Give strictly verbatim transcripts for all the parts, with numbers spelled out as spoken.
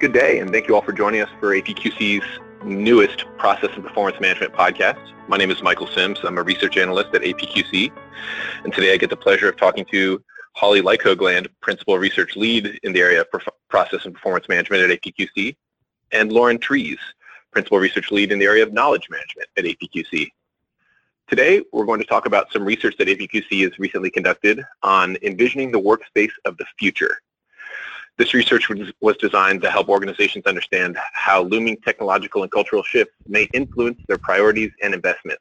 Good day, and thank you all for joining us for A P Q C's newest Process and Performance Management podcast. My name is Michael Sims. I'm a research analyst at A P Q C, and today I get the pleasure of talking to Holly Lycogland, Principal Research Lead in the area of Pro- Process and Performance Management at A P Q C, and Lauren Trees, Principal Research Lead in the area of Knowledge Management at A P Q C. Today, we're going to talk about some research that A P Q C has recently conducted on envisioning the workspace of the future. This research was designed to help organizations understand how looming technological and cultural shifts may influence their priorities and investments.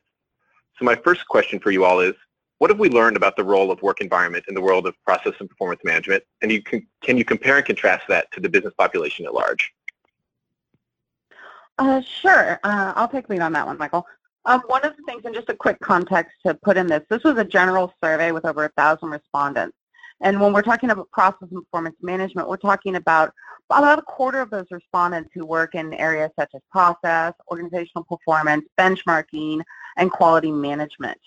So my first question for you all is, what have we learned about the role of work environment in the world of process and performance management? And you can, can you compare and contrast that to the business population at large? Uh, sure. Uh, I'll take lead on that one, Michael. Um, one of the things, and just a quick context to put in this, this was a general survey with over one thousand respondents. And when we're talking about process and performance management, we're talking about about a quarter of those respondents who work in areas such as process, organizational performance, benchmarking, and quality management.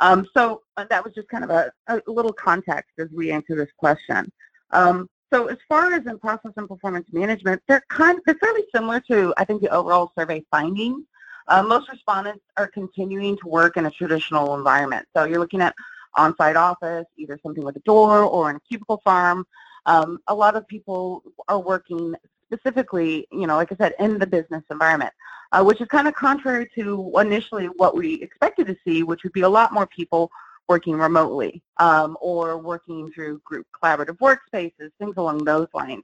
Um, so that was just kind of a, a little context as we answer this question. Um, so as far as in process and performance management, they're kind of, they're fairly similar to, I think, the overall survey findings. Uh, most respondents are continuing to work in a traditional environment. So you're looking at on-site office, either something with a door or in a cubicle farm. Um, a lot of people are working specifically, you know, like I said, in the business environment, uh, which is kind of contrary to initially what we expected to see, which would be a lot more people working remotely um, or working through group collaborative workspaces, things along those lines.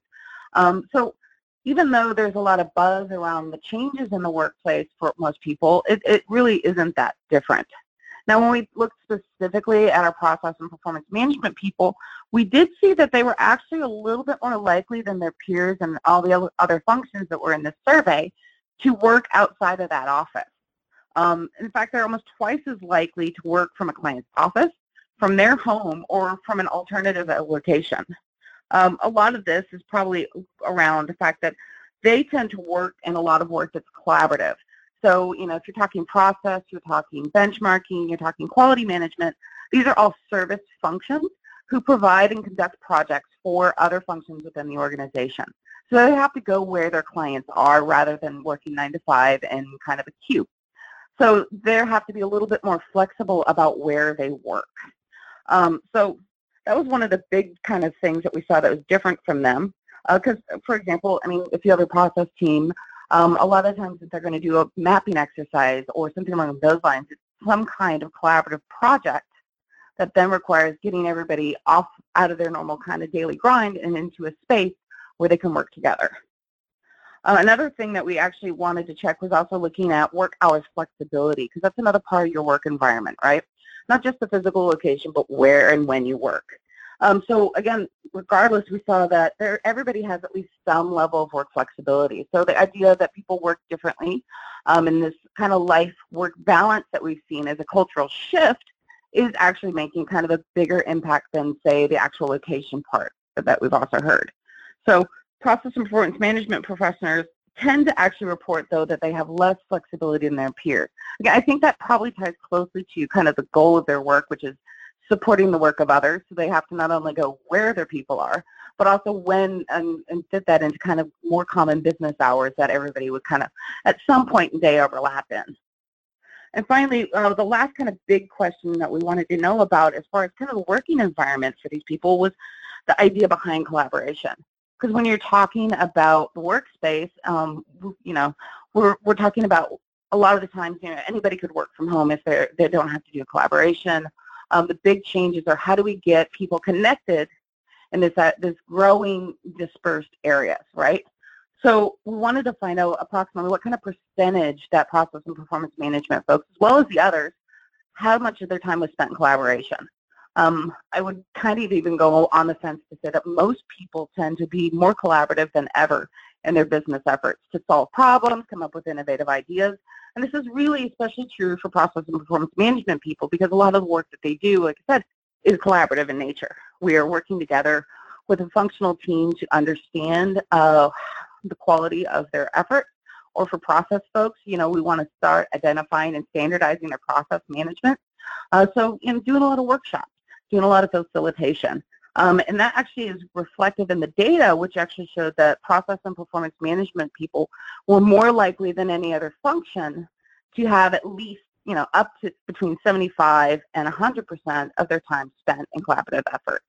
Um, so even though there's a lot of buzz around the changes in the workplace for most people, it, it really isn't that different. Now, when we looked specifically at our process and performance management people, we did see that they were actually a little bit more likely than their peers and all the other functions that were in this survey to work outside of that office. Um, in fact, they're almost twice as likely to work from a client's office, from their home, or from an alternative location. Um, a lot of this is probably around the fact that they tend to work in a lot of work that's collaborative. So, you know, if you're talking process, you're talking benchmarking, you're talking quality management, these are all service functions who provide and conduct projects for other functions within the organization. So they have to go where their clients are rather than working nine to five in kind of a cube. So they have to be a little bit more flexible about where they work. Um, so that was one of the big kind of things that we saw that was different from them. Because, uh, for example, I mean, if you have a process team, Um, a lot of times if they're going to do a mapping exercise or something along those lines, it's some kind of collaborative project that then requires getting everybody off out of their normal kind of daily grind and into a space where they can work together. Uh, another thing that we actually wanted to check was also looking at work hours flexibility, because that's another part of your work environment, right? Not just the physical location, but where and when you work. Um, so again, regardless, we saw that there, everybody has at least some level of work flexibility. So the idea that people work differently um, and this kind of life-work balance that we've seen as a cultural shift is actually making kind of a bigger impact than, say, the actual location part that we've also heard. So process and performance management professionals tend to actually report, though, that they have less flexibility than their peers. Again, I think that probably ties closely to kind of the goal of their work, which is supporting the work of others, so they have to not only go where their people are, but also when, and, and fit that into kind of more common business hours that everybody would kind of, at some point in day, overlap in. And finally, uh, the last kind of big question that we wanted to know about as far as kind of the working environment for these people was the idea behind collaboration. Because when you're talking about the workspace, um, you know, we're we're talking about a lot of the times, you know, anybody could work from home if they they don't have to do a collaboration. Um, the big changes are how do we get people connected in this uh, this growing dispersed areas, right? So we wanted to find out approximately what kind of percentage that process and performance management folks, as well as the others, how much of their time was spent in collaboration. Um, I would kind of even go on the fence to say that most people tend to be more collaborative than ever in their business efforts to solve problems, come up with innovative ideas. And this is really especially true for process and performance management people because a lot of the work that they do, like I said, is collaborative in nature. We are working together with a functional team to understand uh, the quality of their effort. Or for process folks, you know, we want to start identifying and standardizing their process management. Uh, so, you know, doing a lot of workshops, doing a lot of facilitation. Um, and that actually is reflective in the data, which actually showed that process and performance management people were more likely than any other function to have at least, you know, up to between seventy-five and one hundred percent of their time spent in collaborative efforts.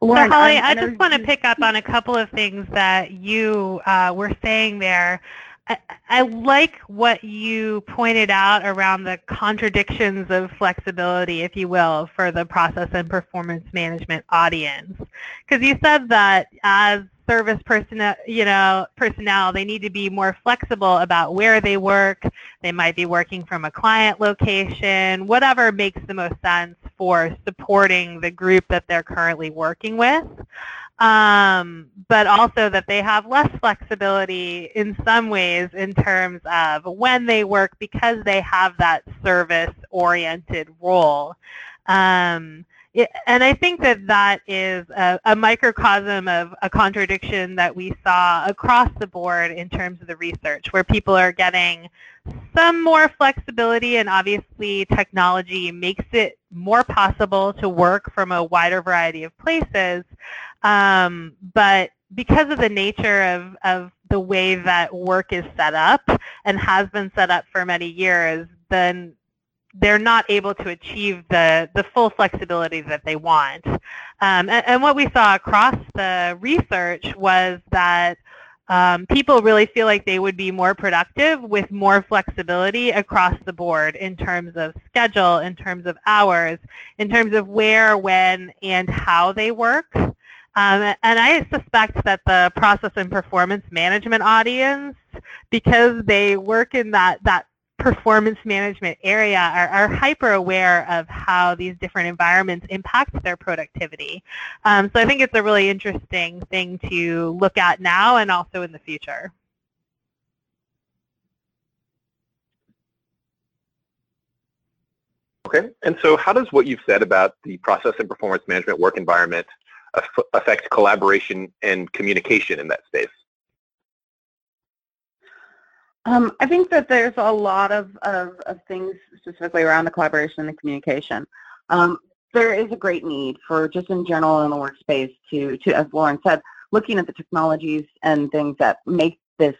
Lauren, so Holly, I just want to pick up on a couple of things that you uh, were saying there. I, I like what you pointed out around the contradictions of flexibility, if you will, for the process and performance management audience. Because you said that as service personnel, you know, personnel, they need to be more flexible about where they work. They might be working from a client location, whatever makes the most sense for supporting the group that they're currently working with. Um, but also that they have less flexibility in some ways in terms of when they work because they have that service-oriented role. Um, It, and I think that that is a, a microcosm of a contradiction that we saw across the board in terms of the research, where people are getting some more flexibility, and obviously technology makes it more possible to work from a wider variety of places. Um, but because of the nature of, of the way that work is set up and has been set up for many years, then they're not able to achieve the, the full flexibility that they want. Um, and, and what we saw across the research was that um, people really feel like they would be more productive with more flexibility across the board in terms of schedule, in terms of hours, in terms of where, when, and how they work. Um, and I suspect that the process and performance management audience, because they work in that, that performance management area, are, are hyper aware of how these different environments impact their productivity. Um, so I think it's a really interesting thing to look at now and also in the future. Okay, and so how does what you've said about the process and performance management work environment affect collaboration and communication in that space? Um, I think that there's a lot of, of, of things specifically around the collaboration and the communication. Um, there is a great need for, just in general in the workspace, to, to, as Lauren said, looking at the technologies and things that make this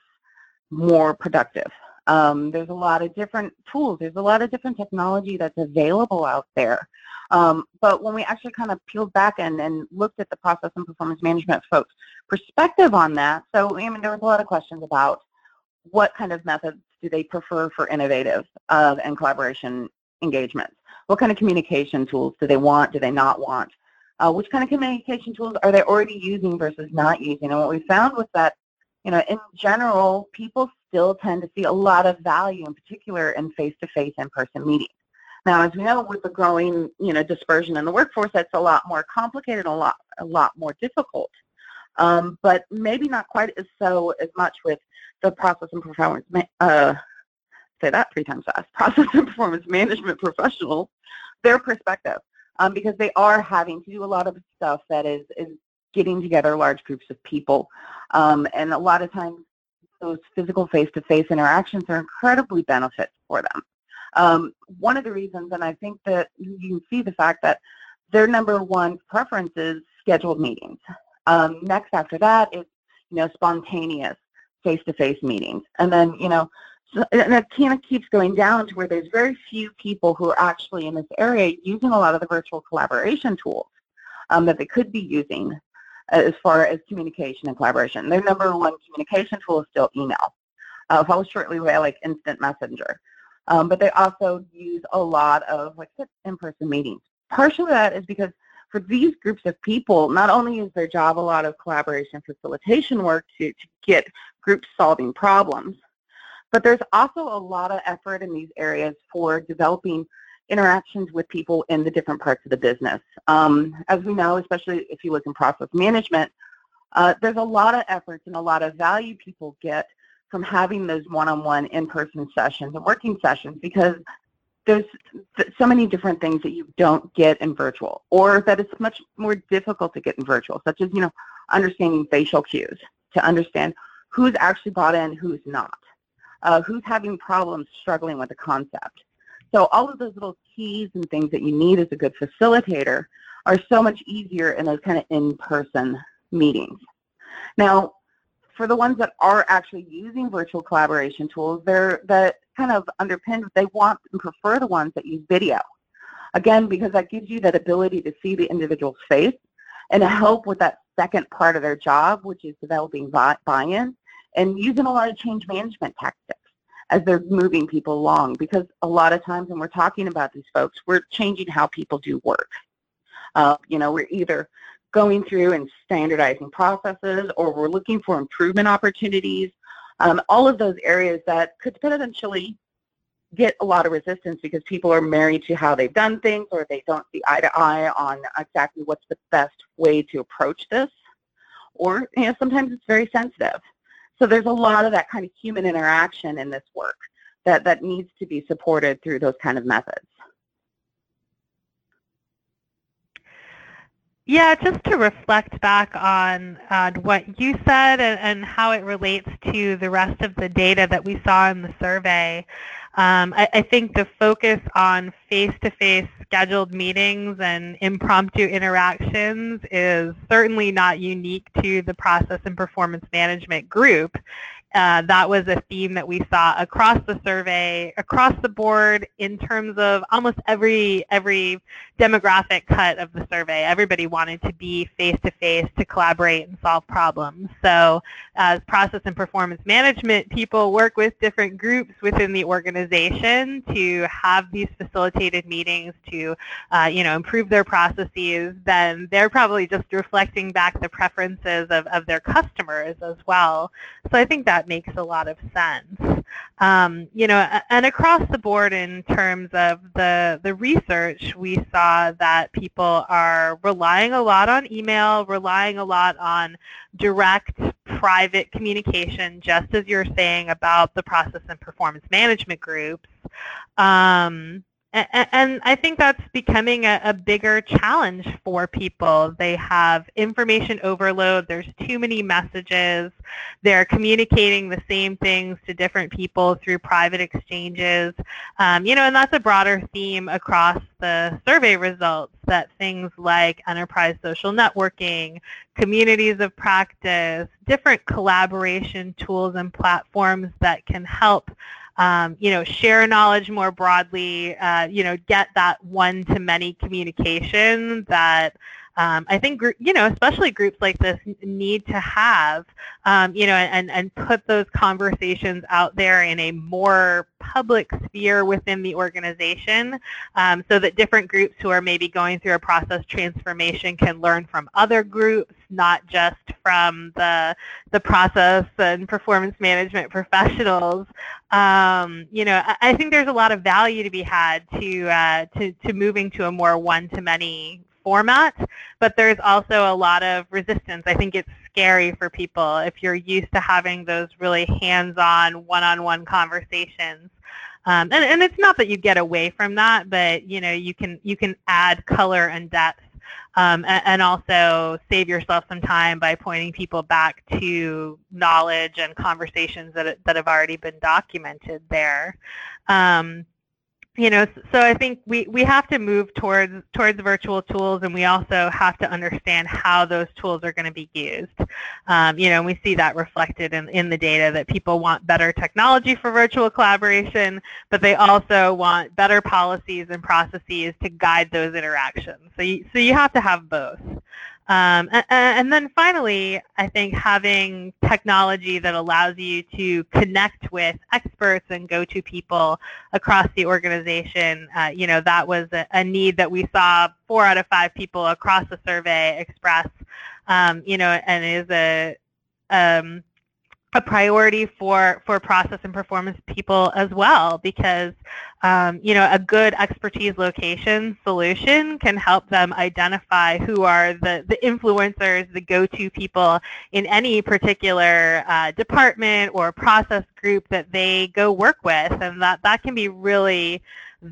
more productive. Um, there's a lot of different tools. There's a lot of different technology that's available out there. Um, but when we actually kind of peeled back and, and looked at the process and performance management folks' perspective on that, so I mean, there was a lot of questions about what kind of methods do they prefer for innovative uh, and collaboration engagements? What kind of communication tools do they want, do they not want? Uh, which kind of communication tools are they already using versus not using? And what we found was that, you know, in general, people still tend to see a lot of value, in particular in face-to-face in-person meetings. Now, as we know, with the growing, you know, dispersion in the workforce, that's a lot more complicated, a lot, a lot more difficult. Um, but maybe not quite as so as much with the process and performance, uh, say that three times fast, process and performance management professionals, their perspective, um, because they are having to do a lot of stuff that is, is getting together large groups of people. Um, and a lot of times those physical face-to-face interactions are incredibly beneficial for them. Um, one of the reasons, and I think that you can see the fact that their number one preference is scheduled meetings. Um, next after that is, you know, spontaneous face-to-face meetings. And then, you know, and it kind of keeps going down to where there's very few people who are actually in this area using a lot of the virtual collaboration tools um, that they could be using as far as communication and collaboration. Their number one communication tool is still email, uh, followed shortly by like instant messenger. Um, but they also use a lot of like in-person meetings. Partially that is because for these groups of people, not only is their job a lot of collaboration facilitation work to, to get groups solving problems, but there's also a lot of effort in these areas for developing interactions with people in the different parts of the business. Um, as we know, especially if you look in process management, uh, there's a lot of efforts and a lot of value people get from having those one-on-one in-person sessions and working sessions, because there's so many different things that you don't get in virtual, or that it's much more difficult to get in virtual, such as, you know, understanding facial cues, to understand who's actually bought in, who's not, uh, who's having problems struggling with the concept. So all of those little keys and things that you need as a good facilitator are so much easier in those kind of in-person meetings. Now, for the ones that are actually using virtual collaboration tools, they're that kind of underpinned, they want and prefer the ones that use video. Again, because that gives you that ability to see the individual's face and to help with that second part of their job, which is developing buy-in and using a lot of change management tactics as they're moving people along, because a lot of times when we're talking about these folks, we're changing how people do work. Uh, you know, we're either going through and standardizing processes, or we're looking for improvement opportunities, um, all of those areas that could potentially get a lot of resistance because people are married to how they've done things, or they don't see eye to eye on exactly what's the best way to approach this, or you know, sometimes it's very sensitive. So there's a lot of that kind of human interaction in this work that, that needs to be supported through those kind of methods. Yeah, just to reflect back on uh, what you said and, and how it relates to the rest of the data that we saw in the survey, um, I, I think the focus on face-to-face scheduled meetings and impromptu interactions is certainly not unique to the process and performance management group. Uh, that was a theme that we saw across the survey, across the board, in terms of almost every every demographic cut of the survey. Everybody wanted to be face-to-face to collaborate and solve problems. So as process and performance management people work with different groups within the organization to have these facilitated meetings to uh, you know, improve their processes, then they're probably just reflecting back the preferences of, of their customers as well. So I think that makes a lot of sense. Um, you know, and across the board in terms of the, the research, we saw that people are relying a lot on email, relying a lot on direct private communication, just as you're saying about the process and performance management groups. Um, And I think that's becoming a bigger challenge for people. They have information overload. There's too many messages. They're communicating the same things to different people through private exchanges. Um, you know, and that's a broader theme across the survey results, that things like enterprise social networking, communities of practice, different collaboration tools and platforms that can help Um, you know, share knowledge more broadly, uh, you know, get that one-to-many communication that um, I think, you know, especially groups like this need to have, um, you know, and, and put those conversations out there in a more public sphere within the organization, um, so that different groups who are maybe going through a process transformation can learn from other groups, not just from the, the process and performance management professionals. Um, you know, I, I think there's a lot of value to be had to, uh, to, to moving to a more one-to-many format, but there's also a lot of resistance. I think it's scary for people if you're used to having those really hands-on, one-on-one conversations. Um, and, and it's not that you get away from that, but you know, you can you can add color and depth, um, and, and also save yourself some time by pointing people back to knowledge and conversations that that have already been documented there. Um, You know, so I think we, we have to move towards towards virtual tools, and we also have to understand how those tools are going to be used. Um, you know, and we see that reflected in, in the data that people want better technology for virtual collaboration, but they also want better policies and processes to guide those interactions. So you, so you have to have both. Um, and, and then finally, I think having technology that allows you to connect with experts and go-to people across the organization, uh, you know, that was a, a need that we saw four out of five people across the survey express, um, you know, and is a um, a priority for, for process and performance people as well, because um, you know, a good expertise location solution can help them identify who are the, the influencers, the go-to people in any particular uh, department or process group that they go work with, and that, that can be really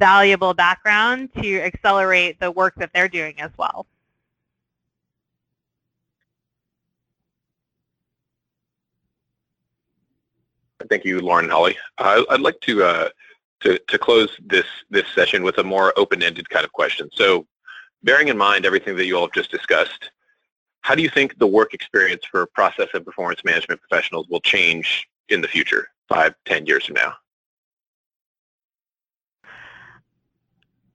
valuable background to accelerate the work that they're doing as well. Thank you, Lauren and Holly. Uh, I'd like to uh, to, to close this, this session with a more open-ended kind of question. So bearing in mind everything that you all have just discussed, how do you think the work experience for process and performance management professionals will change in the future, five, ten years from now?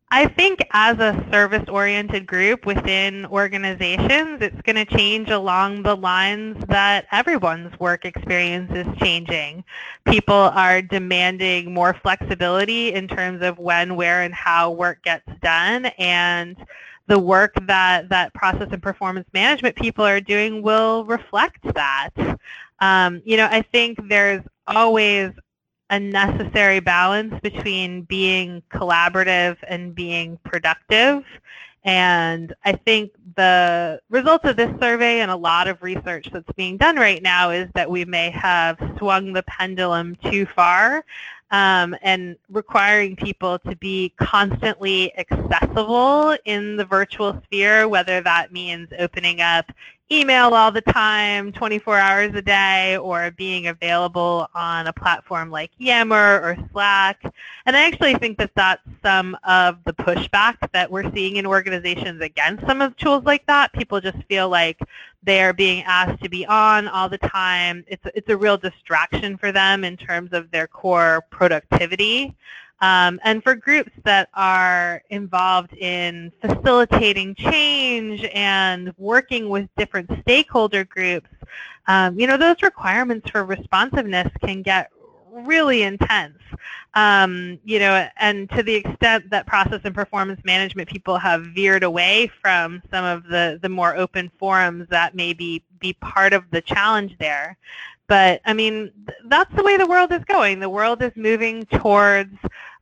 I think as a service-oriented group within organizations, it's going to change along the lines that everyone's work experience is changing. People are demanding more flexibility in terms of when, where, and how work gets done, and the work that, that process and performance management people are doing will reflect that. Um, you know, I think there's always a necessary balance between being collaborative and being productive. And I think the results of this survey and a lot of research that's being done right now is that we may have swung the pendulum too far, um, and requiring people to be constantly accessible in the virtual sphere, whether that means opening up email all the time, twenty-four hours a day, or being available on a platform like Yammer or Slack. And I actually think that that's some of the pushback that we're seeing in organizations against some of the tools like that. People just feel like they are being asked to be on all the time. It's, it's a real distraction for them in terms of their core productivity. Um, and for groups that are involved in facilitating change and working with different stakeholder groups, um, you know, those requirements for responsiveness can get really intense. Um, you know, and to the extent that process and performance management people have veered away from some of the, the more open forums, that may be, be part of the challenge there. But, I mean, that's the way the world is going. The world is moving towards,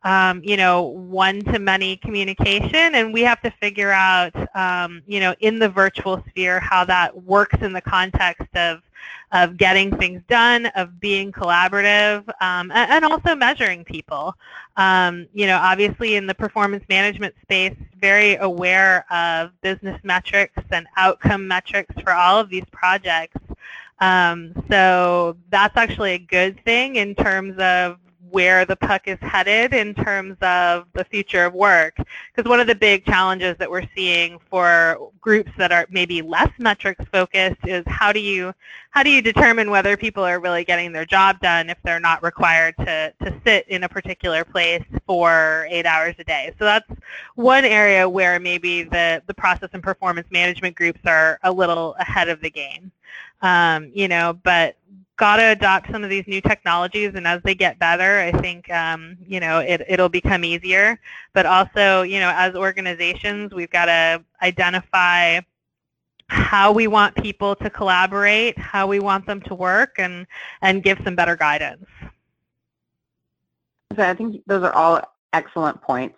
um, you know, one-to-many communication, and we have to figure out, um, you know, in the virtual sphere how that works in the context of, of getting things done, of being collaborative, um, and, and also measuring people. Um, you know, obviously in the performance management space, very aware of business metrics and outcome metrics for all of these projects. Um, so that's actually a good thing in terms of where the puck is headed in terms of the future of work. Because one of the big challenges that we're seeing for groups that are maybe less metrics focused is how do you how do you determine whether people are really getting their job done if they're not required to, to sit in a particular place for eight hours a day. So that's one area where maybe the, the process and performance management groups are a little ahead of the game. Um, you know, but got to adopt some of these new technologies, and as they get better, I think, um, you know, it, it'll become easier. But also, you know, as organizations, we've got to identify how we want people to collaborate, how we want them to work, and, and give some better guidance. So I think those are all excellent points.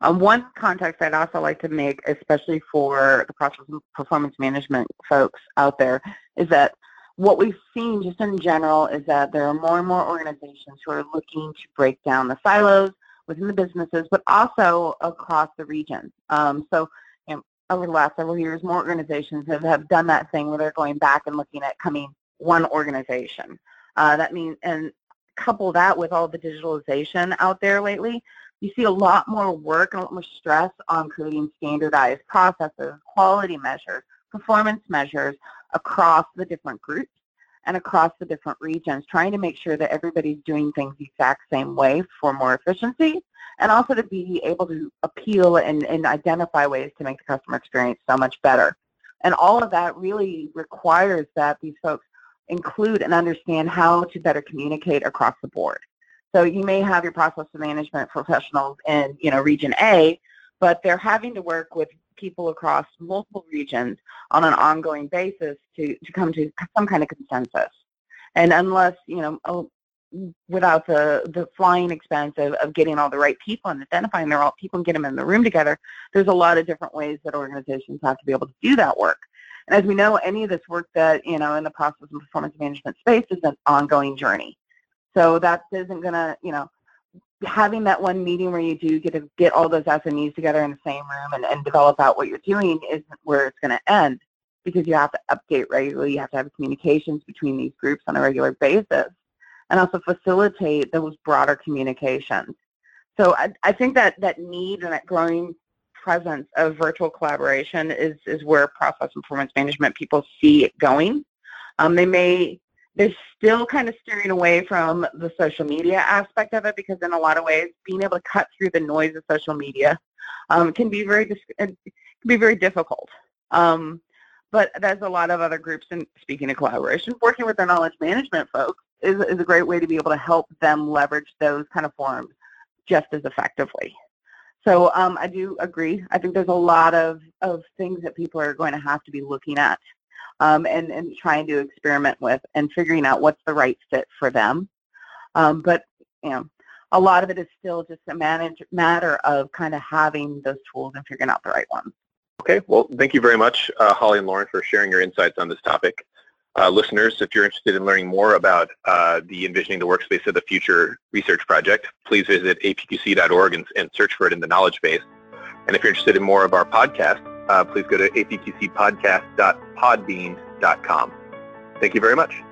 Um, one context I'd also like to make, especially for the process and performance management folks out there, is that what we've seen just in general is that there are more and more organizations who are looking to break down the silos within the businesses, but also across the regions. Um, so you know, over the last several years, more organizations have, have done that thing where they're going back and looking at coming one organization. Uh, that means, and couple that with all the digitalization out there lately, you see a lot more work and a lot more stress on creating standardized processes, quality measures, performance measures across the different groups and across the different regions, trying to make sure that everybody's doing things the exact same way for more efficiency, and also to be able to appeal and, and identify ways to make the customer experience so much better. And all of that really requires that these folks include and understand how to better communicate across the board. So you may have your process management professionals in, you know, region A, but they're having to work with people across multiple regions on an ongoing basis to, to come to some kind of consensus. And unless, you know, without the, the flying expense of, of getting all the right people and identifying the right people and getting them in the room together, there's a lot of different ways that organizations have to be able to do that work. And as we know, any of this work that, you know, in the process and performance management space is an ongoing journey. So that isn't going to, you know, having that one meeting where you do get to get all those S M Es together in the same room and, and develop out what you're doing isn't where it's going to end, because you have to update regularly. You have to have communications between these groups on a regular basis and also facilitate those broader communications. So I, I think that that need and that growing presence of virtual collaboration is, is where process and performance management people see it going. Um, they may, they're still kind of steering away from the social media aspect of it, because in a lot of ways, being able to cut through the noise of social media um, can be very can be very difficult. Um, but there's a lot of other groups, and speaking of collaboration, working with their knowledge management folks is, is a great way to be able to help them leverage those kind of forums just as effectively. So um, I do agree. I think there's a lot of, of things that people are going to have to be looking at um, and, and trying to experiment with and figuring out what's the right fit for them. Um, but you know, a lot of it is still just a manage, matter of kind of having those tools and figuring out the right ones. Okay. Well, thank you very much, uh, Holly and Lauren, for sharing your insights on this topic. Uh, listeners, if you're interested in learning more about uh, the Envisioning the Workspace of the Future research project, please visit A P Q C dot org and, and search for it in the knowledge base. And if you're interested in more of our podcast, uh, please go to A P Q C podcast dot podbean dot com. Thank you very much.